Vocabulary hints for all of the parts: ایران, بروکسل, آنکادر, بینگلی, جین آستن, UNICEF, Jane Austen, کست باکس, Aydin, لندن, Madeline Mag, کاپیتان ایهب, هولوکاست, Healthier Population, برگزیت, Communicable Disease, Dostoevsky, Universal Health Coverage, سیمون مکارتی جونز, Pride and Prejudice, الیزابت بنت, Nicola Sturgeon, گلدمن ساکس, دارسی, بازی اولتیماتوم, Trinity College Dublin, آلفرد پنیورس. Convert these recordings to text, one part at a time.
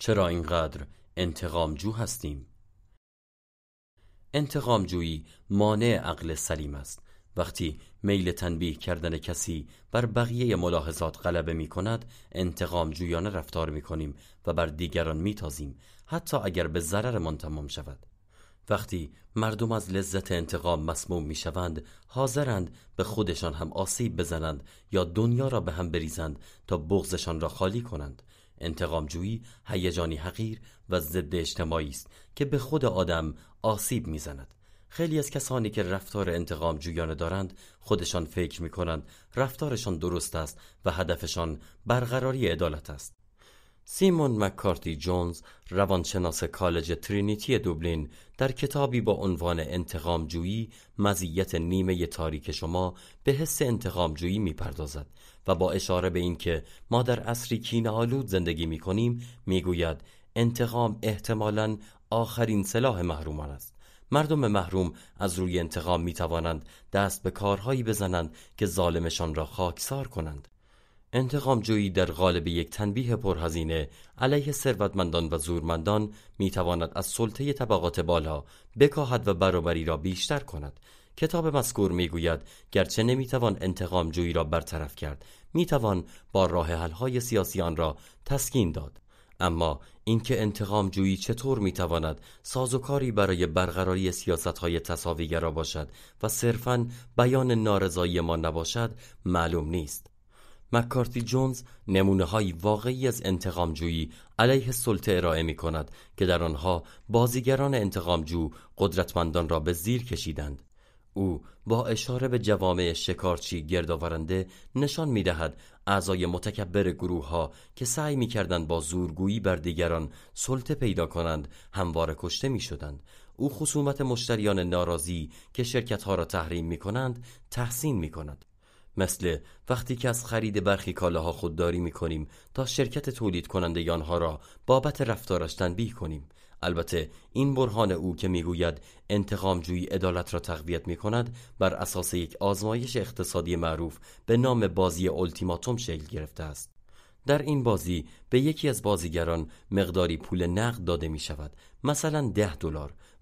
چرا اینقدر انتقامجو هستیم؟ انتقامجویی مانع عقل سلیم است. وقتی میل تنبیه کردن کسی بر بقیه ملاحظات غلبه می کند، انتقام جویانه رفتار می کنیم و بر دیگران می تازیم، حتی اگر به ضررمان تمام شود. وقتی مردم از لذت انتقام مسموم می شوند، حاضرند به خودشان هم آسیب بزنند یا دنیا را به هم بریزند تا بغضشان را خالی کنند. انتقام جویی هیجانی حقیر و ضد اجتماعی است که به خود آدم آسیب می زند. خیلی از کسانی که رفتار انتقام جویانه دارند خودشان فکر می کنند رفتارشان درست است و هدفشان برقراری عدالت است. سیمون مکارتی جونز، روانشناس کالج ترینیتی دوبلین، در کتابی با عنوان انتقام جویی مزیت نیمه تاریک شما به حس انتقام جویی می پردازد و با اشاره به این که ما در عصری کینه آلود زندگی می کنیم می گوید انتقام احتمالاً آخرین سلاح محرومان است. مردم محروم از روی انتقام می توانند دست به کارهایی بزنند که ظالمشان را خاکسار کنند. انتقام جویی در قالب یک تنبیه پرهزینه علیه ثروتمندان و زورمندان می تواند از سلطه طبقات بالا بکاهد و برابری را بیشتر کند. کتاب مذکور می گوید گرچه نمی توان انتقام جویی را برطرف کرد، می توان با راه حل‌های سیاسی آن را تسکین داد. اما اینکه انتقام جویی چطور میتواند سازوکاری برای برقراری سیاست‌های تساوی‌گرا باشد و صرفاً بیان نارضایی ما نباشد معلوم نیست. مکارتی جونز نمونه‌های واقعی از انتقام جویی علیه سلطه ارائه می‌کند که در آنها بازیگران انتقامجو قدرتمندان را به زیر کشیدند. او با اشاره به جوامع شکارچی گردآورنده نشان می‌دهد اعضای متکبر گروه‌ها که سعی می‌کردند با زورگویی بر دیگران سلطه پیدا کنند همواره کشته می‌شدند. او خصومت مشتریان ناراضی که شرکت‌ها را تحریم می‌کنند تحسین می‌کند، مثل وقتی که از خرید برخی کالاها خودداری می‌کنیم تا شرکت تولید کننده آنها را بابت رفتارش تنبیه کنیم. البته این برهان او که میگوید انتقام جویی عدالت را تقویت میکند بر اساس یک آزمایش اقتصادی معروف به نام بازی اولتیماتوم شکل گرفته است. در این بازی به یکی از بازیگران مقداری پول نقد داده می شود، مثلا $10،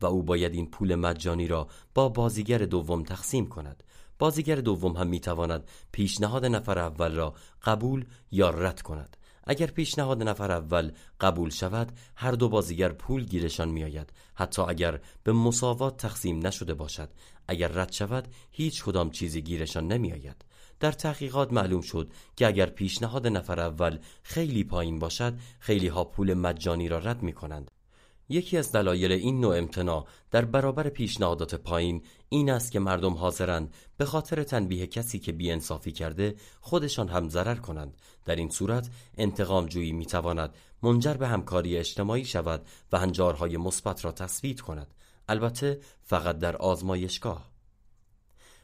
و او باید این پول مجانی را با بازیگر دوم تقسیم کند. بازیگر دوم هم می تواند پیشنهاد نفر اول را قبول یا رد کند. اگر پیشنهاد نفر اول قبول شود، هر دو بازیگر پول گیرشان می آید، حتی اگر به مساوات تقسیم نشده باشد. اگر رد شود، هیچ کدام چیزی گیرشان نمی آید. در تحقیقات معلوم شد که اگر پیشنهاد نفر اول خیلی پایین باشد، خیلی ها پول مجانی را رد می کنند. یکی از دلایل این نوع امتناع در برابر پیشنهادات پایین این است که مردم حاضرند به خاطر تنبیه کسی که بی‌انصافی کرده خودشان هم ضرر کنند. در این صورت انتقام جویی می تواند منجر به همکاری اجتماعی شود و هنجارهای مثبت را تثبیت کند، البته فقط در آزمایشگاه.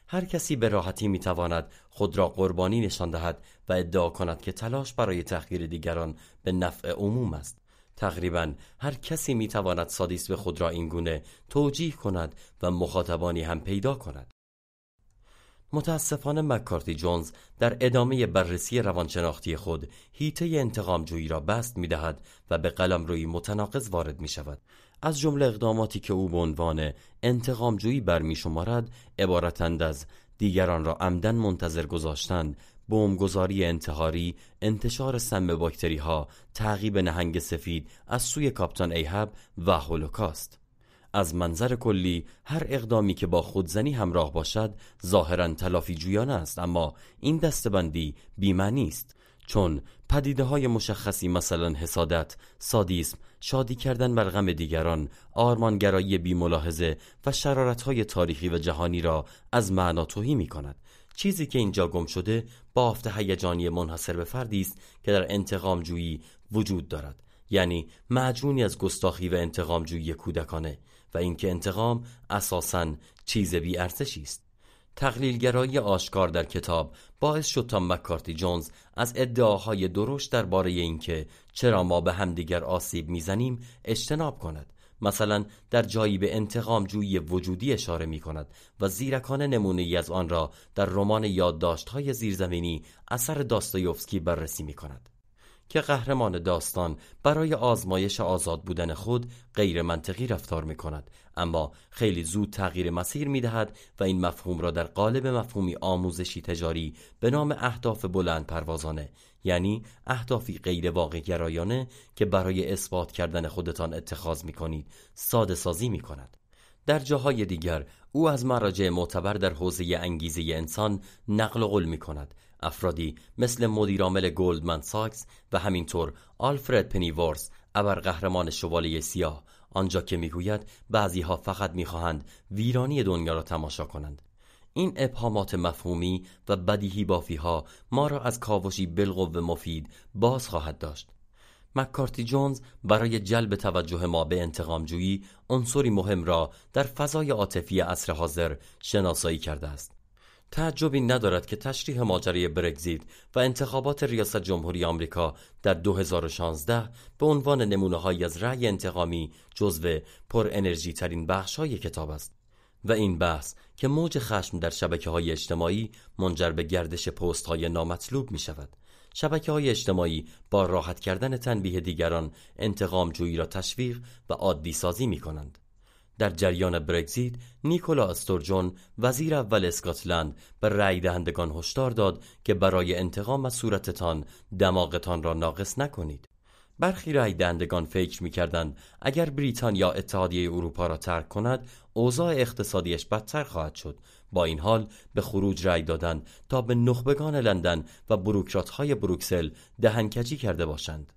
هر کسی به راحتی می تواند خود را قربانی نشان دهد و ادعا کند که تلاش برای تحقیر دیگران به نفع عموم است. تقریبا هر کسی می تواند سادیسم خود را این گونه توجیه کند و مخاطبانی هم پیدا کند. متاسفانه مکارتی جونز در ادامه بررسی روانشناختی خود هیته انتقام جویی را بست می دهد و به قلمروی متناقض وارد می شود. از جمله اقداماتی که او به عنوان انتقام جویی برمی شمارد عبارتند از دیگران را عمدن منتظر گذاشتند، بمبگذاری انتحاری، انتشار سم باکتری ها، تعقیب نهنگ سفید از سوی کاپیتان ایهب و هولوکاست. از منظر کلی هر اقدامی که با خودزنی همراه باشد ظاهراً تلافی جویانه است، اما این دستبندی بی‌معنی است، چون پدیده‌های مشخصی مثلا حسادت، سادیسم، شادی کردن بر غم دیگران، آرمانگرایی بی‌ملاحظه و شرارت‌های تاریخی و جهانی را از معنا تهی می‌کند. چیزی که اینجا گم شده بافت هیجانی منحصر به فردی است که در انتقام جویی وجود دارد، یعنی معجونی از گستاخی و انتقام جویی کودکانه و اینکه انتقام اساساً چیز بی‌ارزشی است. تقلیلگرایی آشکار در کتاب باعث شد تا مکارتی جونز از ادعاهای درشت درباره اینکه چرا ما به همدیگر آسیب میزنیم اجتناب کند. مثلا در جایی به انتقام جویی وجودی اشاره می کند و زیرکانه نمونه‌ای از آن را در رمان یادداشت‌های زیرزمینی اثر داستایوفسکی بررسی می کند. که قهرمان داستان برای آزمایش آزاد بودن خود غیر منطقی رفتار می کند، اما خیلی زود تغییر مسیر می دهد و این مفهوم را در قالب مفهومی آموزشی تجاری به نام اهداف بلند پروازانه، یعنی اهدافی غیر واقع گرایانه که برای اثبات کردن خودتان اتخاذ می کنید، ساده سازی می کند. در جاهای دیگر او از مراجع معتبر در حوزه انگیزه انسان نقل قول می کند. افرادی مثل مدیرعامل گلدمن ساکس و همینطور آلفرد پنیورس، ابرقهرمان شوالیه سیاه، آنجا که میگوید بعضیها فقط میخواهند ویرانی دنیا را تماشا کنند. این ابهامات مفهومی و بدیهی بافیها ما را از کاوشی بالقوه مفید باز خواهد داشت. مکارتی جونز برای جلب توجه ما به انتقامجویی عنصری مهم را در فضای عاطفی عصر حاضر شناسایی کرده است. تعجبی ندارد که تشریح ماجرای برگزیت و انتخابات ریاست جمهوری آمریکا در 2016 به عنوان نمونه‌هایی از رأی انتقامی جزو پر انرژی ترین بخش‌های کتاب است و این بحث که موج خشم در شبکه‌های اجتماعی منجر به گردش پست‌های نامطلوب می‌شود. شبکه‌های اجتماعی با راحت کردن تنبیه دیگران انتقام‌جویی را تشویق و عادی‌سازی می‌کنند. در جریان برگزیت، نیکولا استورجون وزیر اول اسکاتلند به رأی دهندگان هشدار داد که برای انتقام از صورتتان دماغتان را ناقص نکنید. برخی رأی دهندگان فکر می‌کردند اگر بریتانیا اتحادیه اروپا را ترک کند، اوضاع اقتصادیش بدتر خواهد شد. با این حال به خروج رأی دادند تا به نخبگان لندن و بوروکرات‌های بروکسل دهنکجی کرده باشند.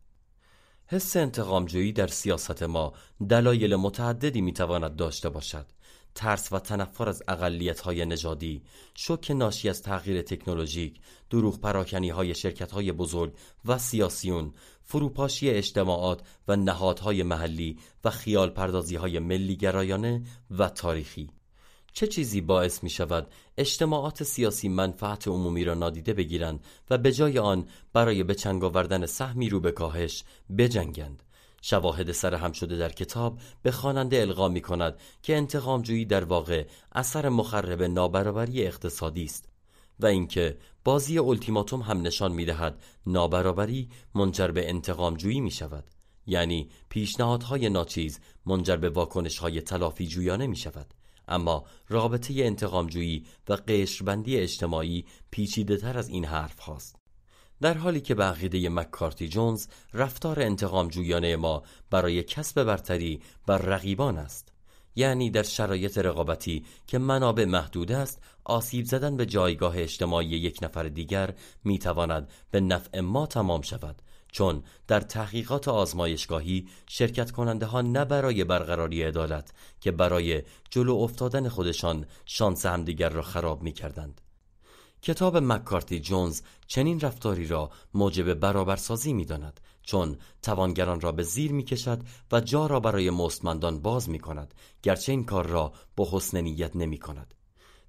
حس انتقامجویی در سیاست ما دلایل متعددی میتواند داشته باشد. ترس و تنفر از اقلیت‌های نژادی، شوک ناشی از تغییر تکنولوژیک، دروغ پراکنی‌های شرکت‌های بزرگ و سیاسیون، فروپاشی اجتماعات و نهادهای محلی و خیال پردازی‌های ملی گرایانه و تاریخی. چه چیزی باعث می شود اجتماعات سیاسی منفعت عمومی را نادیده بگیرند و به جای آن برای به چنگ آوردن سهمی رو به کاهش بجنگند؟ شواهد سرهم شده در کتاب به خواننده القا می کند که انتقامجویی در واقع اثر مخرب نابرابری اقتصادی است و اینکه بازی اولتیماتوم هم نشان می دهد نابرابری منجر به انتقامجویی می شود، یعنی پیشنهادهای ناچیز منجر به واکنش‌های تلافی جویانه می شود. اما رابطه انتقامجویی و قشربندی اجتماعی پیچیده تر از این حرف هاست. در حالی که به عقیده مکارتی جونز رفتار انتقامجویانه ما برای کسب برتری بر رقیبان است، یعنی در شرایط رقابتی که منابع محدود است، آسیب زدن به جایگاه اجتماعی یک نفر دیگر میتواند به نفع ما تمام شود، چون در تحقیقات آزمایشگاهی شرکت کننده ها نه برای برقراری عدالت که برای جلو افتادن خودشان شانس همدیگر را خراب می کردند. کتاب مکارتی جونز چنین رفتاری را موجب برابرسازی می داند، چون توانگران را به زیر می کشد و جا را برای مستمندان باز می کند، گرچه این کار را با حسن نیت نمی کند.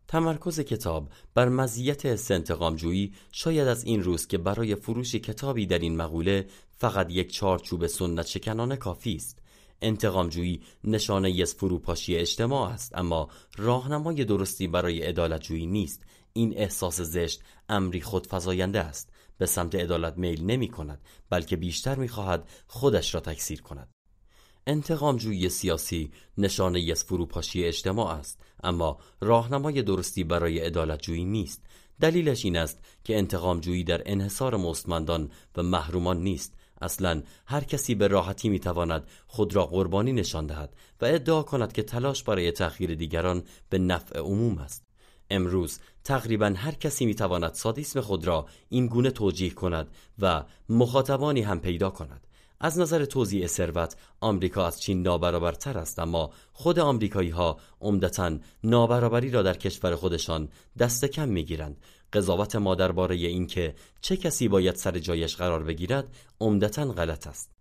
تمرکز کتاب بر مزیت حس انتقامجویی شاید از این روز که برای فروش کتابی در این مقوله فقط یک چارچوب سنت شکنانه کافی است. انتقامجویی نشانه‌ای از فروپاشی اجتماع است، اما راهنمای درستی برای عدالت‌جویی نیست. این احساس زشت امری خودفزاینده است، به سمت عدالت میل نمی کند، بلکه بیشتر می خواهد خودش را تکثیر کند. انتقامجویی سیاسی نشانه‌ای از فروپاشی اجتماع است، اما راهنمای درستی برای عدالت‌جویی نیست. دلیلش این است که انتقامجویی در انحصار مستمندان و محرومان نیست. اصلاً هر کسی به راحتی میتواند خود را قربانی نشان دهد و ادعا کند که تلاش برای تأخیر دیگران به نفع عموم است. امروز تقریباً هر کسی میتواند سادیسم خود را این گونه توجیه کند و مخاطبانی هم پیدا کند. از نظر توزیع ثروت آمریکا از چین نابرابرتر است، اما خود آمریکایی‌ها عمدتاً نابرابری را در کشور خودشان دست کم می‌گیرند. قضاوت ما درباره اینکه چه کسی باید سر جایش قرار بگیرد عمدتاً غلط است.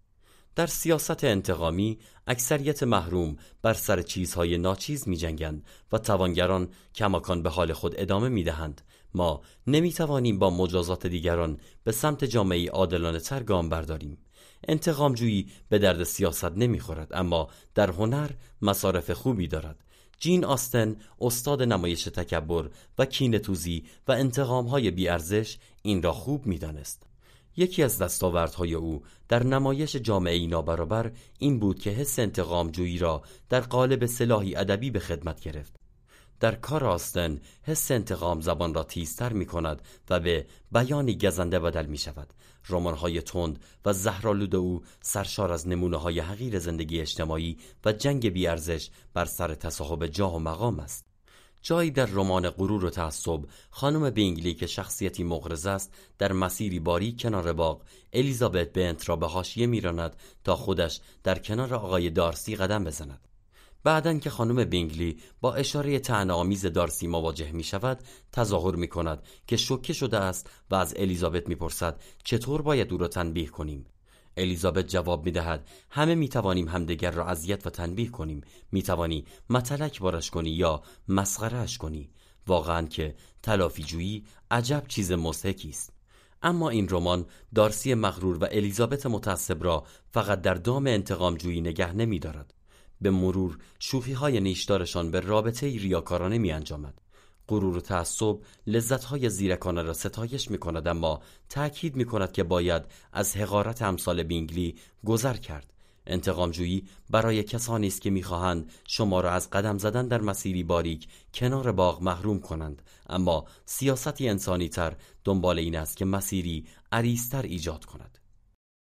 در سیاست انتقامی اکثریت محروم بر سر چیزهای ناچیز می‌جنگند و توانگران کماکان به حال خود ادامه می‌دهند. ما نمی‌توانیم با مجازات دیگران به سمت جامعه‌ای عادلانه‌تر گام برداریم. انتقامجویی به درد سیاست نمیخورد، اما در هنر مصارف خوبی دارد. جین آستن، استاد نمایش تکبر و کینه‌توزی و انتقام‌های بی‌ارزش، این را خوب میدانست. یکی از دستاوردهای او در نمایش جامعه نابرابر این بود که حس انتقام‌جویی را در قالب سلاحی ادبی به خدمت گرفت. در کار آستن حس انتقام زبان را تیزتر می کند و به بیانی گزنده بدل می شود. رمان‌های تند و زهرآلود او سرشار از نمونه‌های حقیر زندگی اجتماعی و جنگ بی‌ارزش بر سر تصاحب جاه و مقام است. جایی در رمان غرور و تعصب، خانم بینگلی که شخصیتی مغرض است، در مسیری باریک کنار باغ الیزابت بنت را به حاشیه می‌راند تا خودش در کنار آقای دارسی قدم بزند. بعداً که خانم بینگلی با اشاره طعنه‌آمیز دارسی مواجه می‌شود، تظاهر می‌کند که شوکه شده است و از الیزابت می‌پرسد چطور باید او را تنبیه کنیم. الیزابت جواب می‌دهد همه می‌توانیم همدیگر را اذیت و تنبیه کنیم، می‌توانی متلک بارش کنی یا مسخره‌اش کنی. واقعاً که تلافی‌جویی عجب چیز مضحکی است. اما این رمان دارسی مغرور و الیزابت متعصب را فقط در دام انتقام‌جویی نگه نمی‌دارد. به مرور شوخی‌های نیشدارشان به رابطه ریاکارانه می‌انجامد. غرور و تعصب لذت‌های زیرکانه را ستایش می‌کند، اما تأکید می‌کند که باید از حقارت امثال بینگلی گذر کرد. انتقام‌جویی برای کسانی است که می‌خواهند شما را از قدم زدن در مسیری باریک کنار باغ محروم کنند، اما سیاستی انسانی‌تر دنبال این است که مسیری عریض‌تر ایجاد کند.